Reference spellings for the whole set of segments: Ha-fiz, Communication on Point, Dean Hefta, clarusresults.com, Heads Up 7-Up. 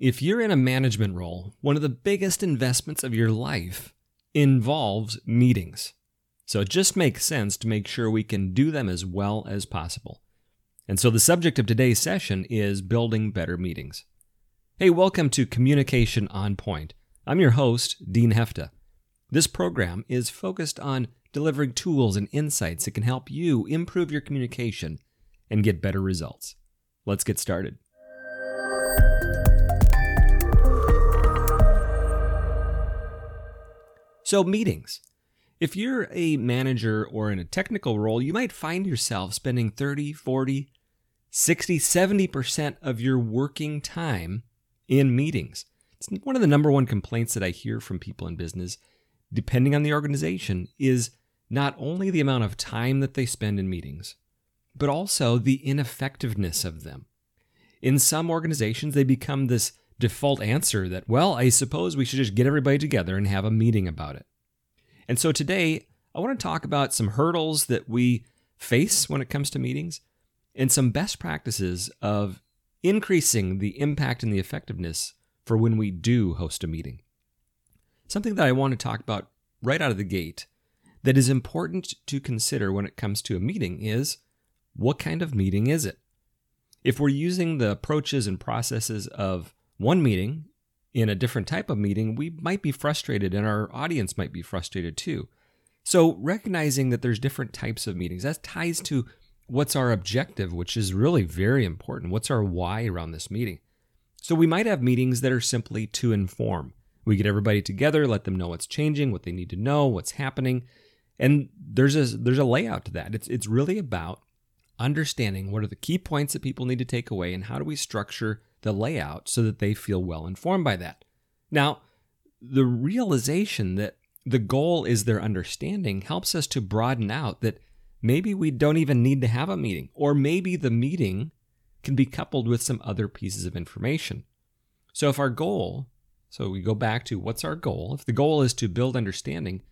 If you're in a management role, one of the biggest investments of your life involves meetings. So it just makes sense to make sure we can do them as well as possible. And so the subject of today's session is building better meetings. Hey, welcome to Communication on Point. I'm your host, Dean Hefta. This program is focused on delivering tools and insights that can help you improve your communication and get better results. Let's get started. So meetings. If you're a manager or in a technical role, you might find yourself spending 30, 40, 60, 70% of your working time in meetings. It's one of the number one complaints that I hear from people in business, depending on the organization, is not only the amount of time that they spend in meetings, but also the ineffectiveness of them. In some organizations, they become this default answer that, well, I suppose we should just get everybody together and have a meeting about it. And so today, I want to talk about some hurdles that we face when it comes to meetings and some best practices of increasing the impact and the effectiveness for when we do host a meeting. Something that I want to talk about right out of the gate that is important to consider when it comes to a meeting is, what kind of meeting is it? If we're using the approaches and processes of one meeting in a different type of meeting, we might be frustrated and our audience might be frustrated too. So recognizing that there's different types of meetings, that ties to what's our objective, which is really very important. What's our why around this meeting? So we might have meetings that are simply to inform. We get everybody together, let them know what's changing, what they need to know, what's happening. And there's a layout to that. It's really about understanding what are the key points that people need to take away and how do we structure the layout so that they feel well informed by that. Now, the realization that the goal is their understanding helps us to broaden out that maybe we don't even need to have a meeting, or maybe the meeting can be coupled with some other pieces of information. So if our goal, so we go back to what's our goal, if the goal is to build understanding,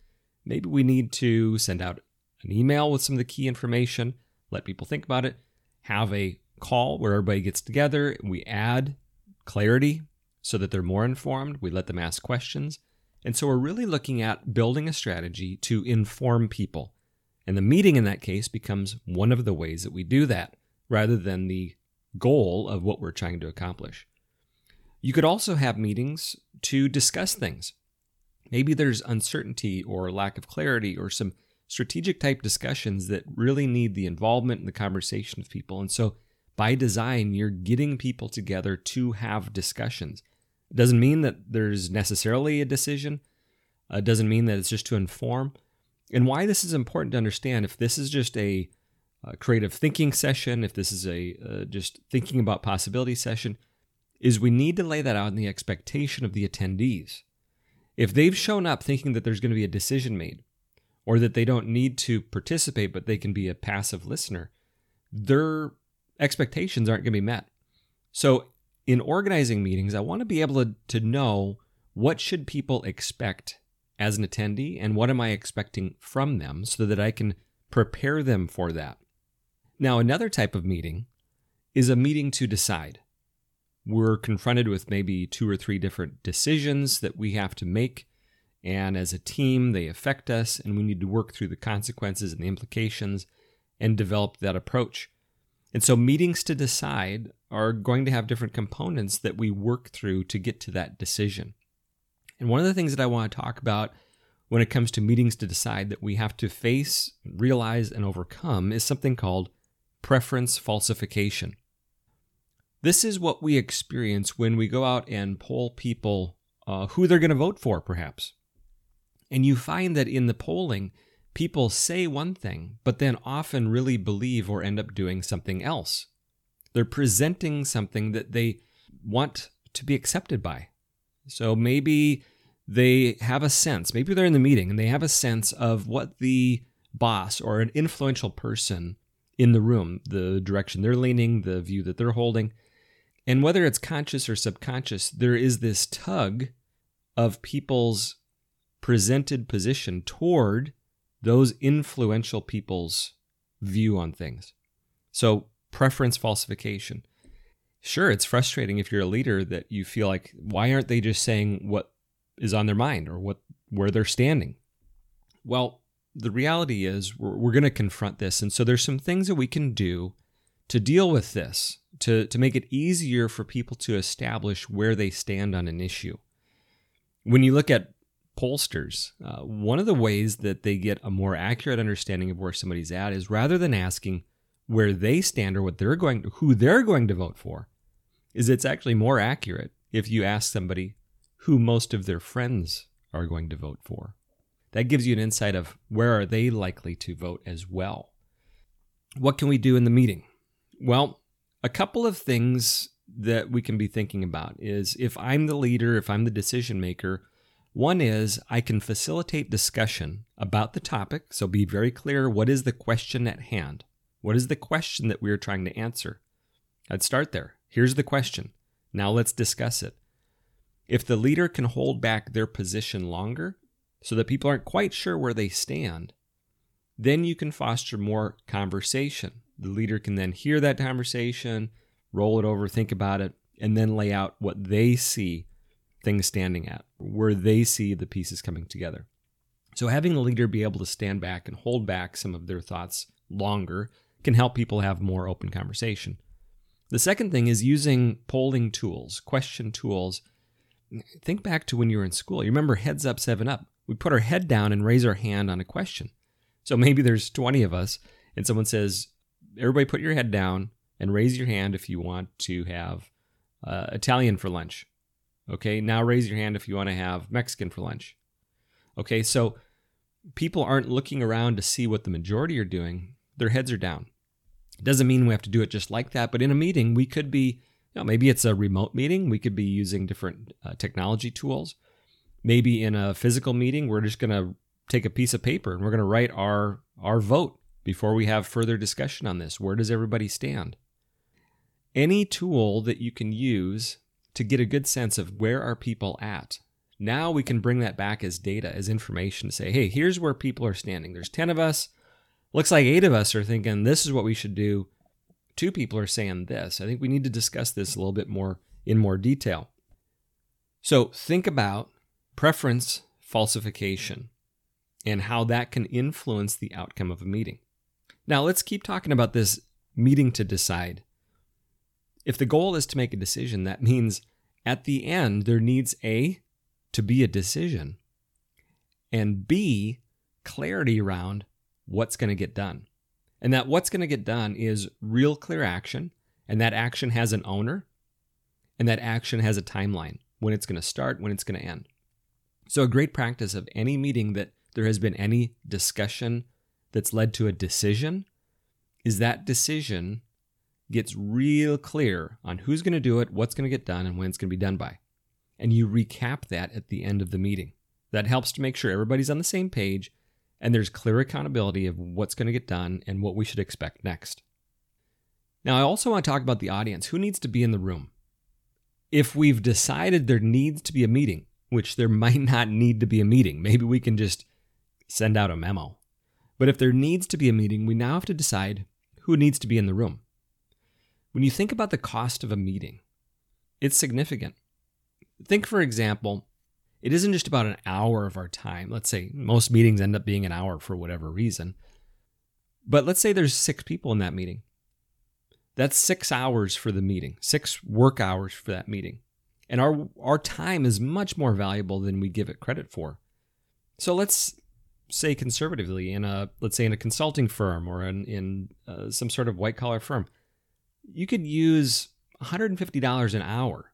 maybe we need to send out an email with some of the key information, let people think about it, have a call where everybody gets together, we add clarity so that they're more informed, we let them ask questions. And so we're really looking at building a strategy to inform people. And the meeting in that case becomes one of the ways that we do that rather than the goal of what we're trying to accomplish. You could also have meetings to discuss things. Maybe there's uncertainty or lack of clarity or some strategic type discussions that really need the involvement and the conversation of people. And so by design, you're getting people together to have discussions. It doesn't mean that there's necessarily a decision. It doesn't mean that it's just to inform. And why this is important to understand, if this is just a creative thinking session, if this is a just thinking about possibility session, is we need to lay that out in the expectation of the attendees. If they've shown up thinking that there's going to be a decision made, or that they don't need to participate, but they can be a passive listener, they're expectations aren't going to be met. So in organizing meetings, I want to be able to know what should people expect as an attendee and what am I expecting from them so that I can prepare them for that. Now, another type of meeting is a meeting to decide. We're confronted with maybe 2 or 3 different decisions that we have to make. And as a team, they affect us and we need to work through the consequences and the implications and develop that approach. And so meetings to decide are going to have different components that we work through to get to that decision. And one of the things that I want to talk about when it comes to meetings to decide that we have to face, realize, and overcome is something called preference falsification. This is what we experience when we go out and poll people who they're going to vote for, perhaps. And you find that in the polling, people say one thing, but then often really believe or end up doing something else. They're presenting something that they want to be accepted by. So maybe they have a sense, maybe they're in the meeting and they have a sense of what the boss or an influential person in the room, the direction they're leaning, the view that they're holding. And whether it's conscious or subconscious, there is this tug of people's presented position toward those influential people's view on things. So preference falsification. sure, it's frustrating if you're a leader that you feel like, why aren't they just saying what is on their mind or where they're standing? Well, the reality is we're going to confront this. And so there's some things that we can do to deal with this, to make it easier for people to establish where they stand on an issue. When you look at pollsters, one of the ways that they get a more accurate understanding of where somebody's at is rather than asking where they stand or who they're going to vote for, is it's actually more accurate if you ask somebody who most of their friends are going to vote for. That gives you an insight of where are they likely to vote as well. What can we do in the meeting? Well, a couple of things that we can be thinking about is if I'm the leader, if I'm the decision maker, one is I can facilitate discussion about the topic. So be very clear, what is the question at hand? What is the question that we're trying to answer? I'd start there. Here's the question. Now let's discuss it. If the leader can hold back their position longer so that people aren't quite sure where they stand, then you can foster more conversation. The leader can then hear that conversation, roll it over, think about it, and then lay out what they see things standing at, where they see the pieces coming together. So having the leader be able to stand back and hold back some of their thoughts longer can help people have more open conversation. The second thing is using polling tools, question tools. Think back to when you were in school. You remember Heads Up 7-Up. We put our head down and raise our hand on a question. So maybe there's 20 of us and someone says, everybody put your head down and raise your hand if you want to have Italian for lunch. Okay, now raise your hand if you want to have Mexican for lunch. Okay, so people aren't looking around to see what the majority are doing. Their heads are down. It doesn't mean we have to do it just like that, but in a meeting, we could be, maybe it's a remote meeting. We could be using different technology tools. Maybe in a physical meeting, we're just going to take a piece of paper and we're going to write our vote before we have further discussion on this. Where does everybody stand? Any tool that you can use to get a good sense of where are people at. Now we can bring that back as data, as information to say, hey, here's where people are standing. There's 10 of us. Looks like 8 of us are thinking this is what we should do. 2 people are saying this. I think we need to discuss this a little bit more in more detail. So think about preference falsification and how that can influence the outcome of a meeting. Now let's keep talking about this meeting to decide. If the goal is to make a decision, that means at the end there needs to be a decision, and B, clarity around what's going to get done. And that what's going to get done is real clear action, and that action has an owner, and that action has a timeline, when it's going to start, when it's going to end. So a great practice of any meeting that there has been any discussion that's led to a decision is that decision gets real clear on who's going to do it, what's going to get done, and when it's going to be done by. And you recap that at the end of the meeting. That helps to make sure everybody's on the same page and there's clear accountability of what's going to get done and what we should expect next. Now, I also want to talk about the audience. Who needs to be in the room? If we've decided there needs to be a meeting, which there might not need to be a meeting, maybe we can just send out a memo. But if there needs to be a meeting, we now have to decide who needs to be in the room. When you think about the cost of a meeting, it's significant. Think, for example, it isn't just about an hour of our time. Let's say most meetings end up being an hour for whatever reason. But let's say there's 6 people in that meeting. That's 6 hours for the meeting, 6 work hours for that meeting. And our time is much more valuable than we give it credit for. So let's say conservatively in a consulting firm or in some sort of white-collar firm, you could use $150 an hour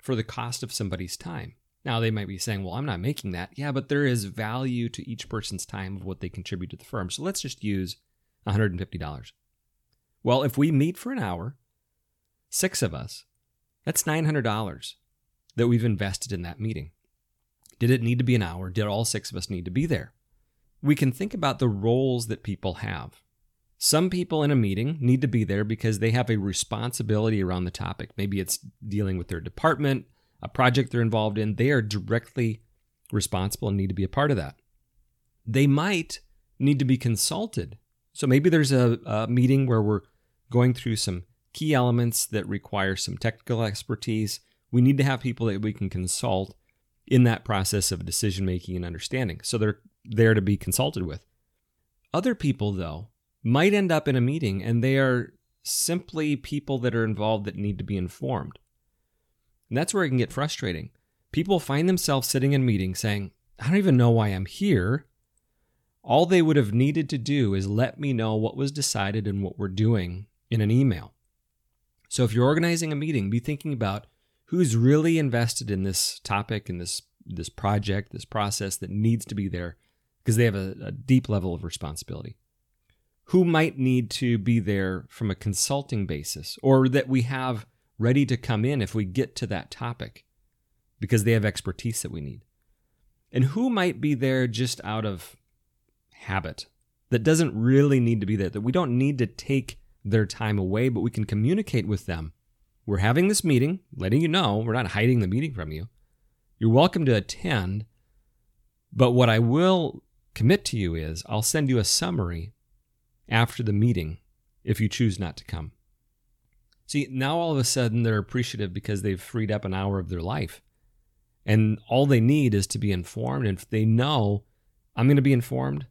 for the cost of somebody's time. Now, they might be saying, well, I'm not making that. Yeah, but there is value to each person's time of what they contribute to the firm. So let's just use $150. Well, if we meet for an hour, 6 of us, that's $900 that we've invested in that meeting. Did it need to be an hour? Did all 6 of us need to be there? We can think about the roles that people have. Some people in a meeting need to be there because they have a responsibility around the topic. Maybe it's dealing with their department, a project they're involved in. They are directly responsible and need to be a part of that. They might need to be consulted. So maybe there's a meeting where we're going through some key elements that require some technical expertise. We need to have people that we can consult in that process of decision-making and understanding. So they're there to be consulted with. Other people, though, might end up in a meeting and they are simply people that are involved that need to be informed. And that's where it can get frustrating. People find themselves sitting in meetings saying, I don't even know why I'm here. All they would have needed to do is let me know what was decided and what we're doing in an email. So if you're organizing a meeting, be thinking about who's really invested in this topic and this project, this process that needs to be there because they have a deep level of responsibility. Who might need to be there from a consulting basis or that we have ready to come in if we get to that topic because they have expertise that we need. And who might be there just out of habit that doesn't really need to be there, that we don't need to take their time away, but we can communicate with them. We're having this meeting, letting you know, we're not hiding the meeting from you. You're welcome to attend, but what I will commit to you is I'll send you a summary after the meeting if you choose not to come. See, now all of a sudden they're appreciative because they've freed up an hour of their life. And all they need is to be informed. And if they know, I'm going to be informed,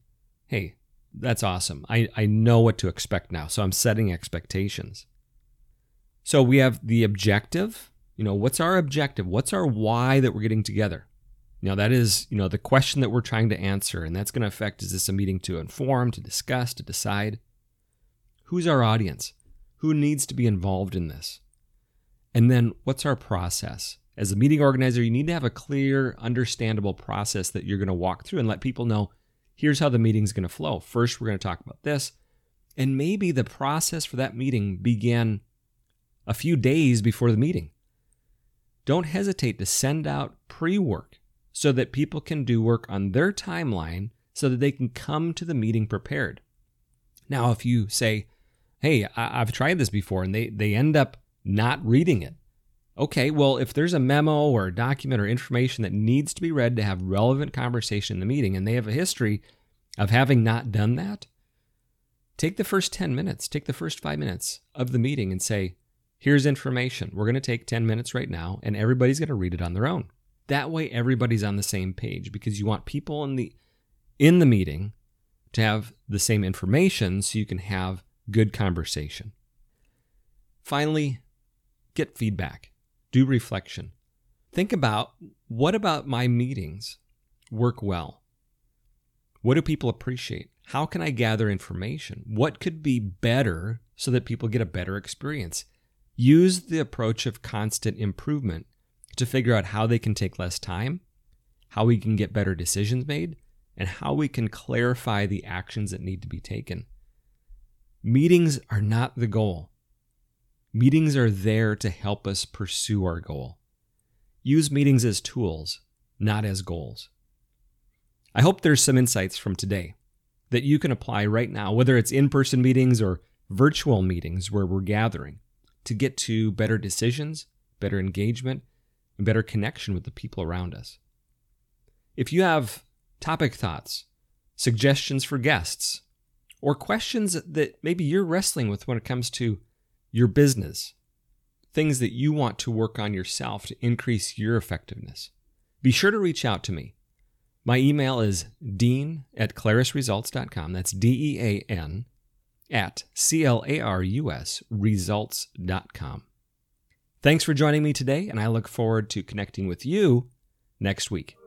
hey, that's awesome. I know what to expect now. So I'm setting expectations. So we have the objective. You know, what's our objective? What's our why that we're getting together? Now that is, you know, the question that we're trying to answer. And that's going to affect, is this a meeting to inform, to discuss, to decide? Who's our audience? Who needs to be involved in this? And then what's our process? As a meeting organizer, you need to have a clear, understandable process that you're going to walk through and let people know, here's how the meeting's going to flow. First, we're going to talk about this. And maybe the process for that meeting began a few days before the meeting. Don't hesitate to send out pre-work so that people can do work on their timeline so that they can come to the meeting prepared. Now, if you say, hey, I've tried this before, and they end up not reading it. Okay, well, if there's a memo or a document or information that needs to be read to have relevant conversation in the meeting, and they have a history of having not done that, take the first 10 minutes, take the first 5 minutes of the meeting and say, here's information. We're going to take 10 minutes right now, and everybody's going to read it on their own. That way, everybody's on the same page because you want people in the meeting to have the same information so you can have good conversation. Finally, get feedback. Do reflection. Think about, what about my meetings work well? What do people appreciate? How can I gather information? What could be better so that people get a better experience? Use the approach of constant improvement to figure out how they can take less time, how we can get better decisions made, and how we can clarify the actions that need to be taken. Meetings are not the goal. Meetings are there to help us pursue our goal. Use meetings as tools, not as goals. I hope there's some insights from today that you can apply right now, whether it's in-person meetings or virtual meetings where we're gathering, to get to better decisions, better engagement, and better connection with the people around us. If you have topic thoughts, suggestions for guests, or questions that maybe you're wrestling with when it comes to your business, things that you want to work on yourself to increase your effectiveness, be sure to reach out to me. My email is dean@clarusresults.com. That's DEAN @CLARUSresults.com. Thanks for joining me today, and I look forward to connecting with you next week.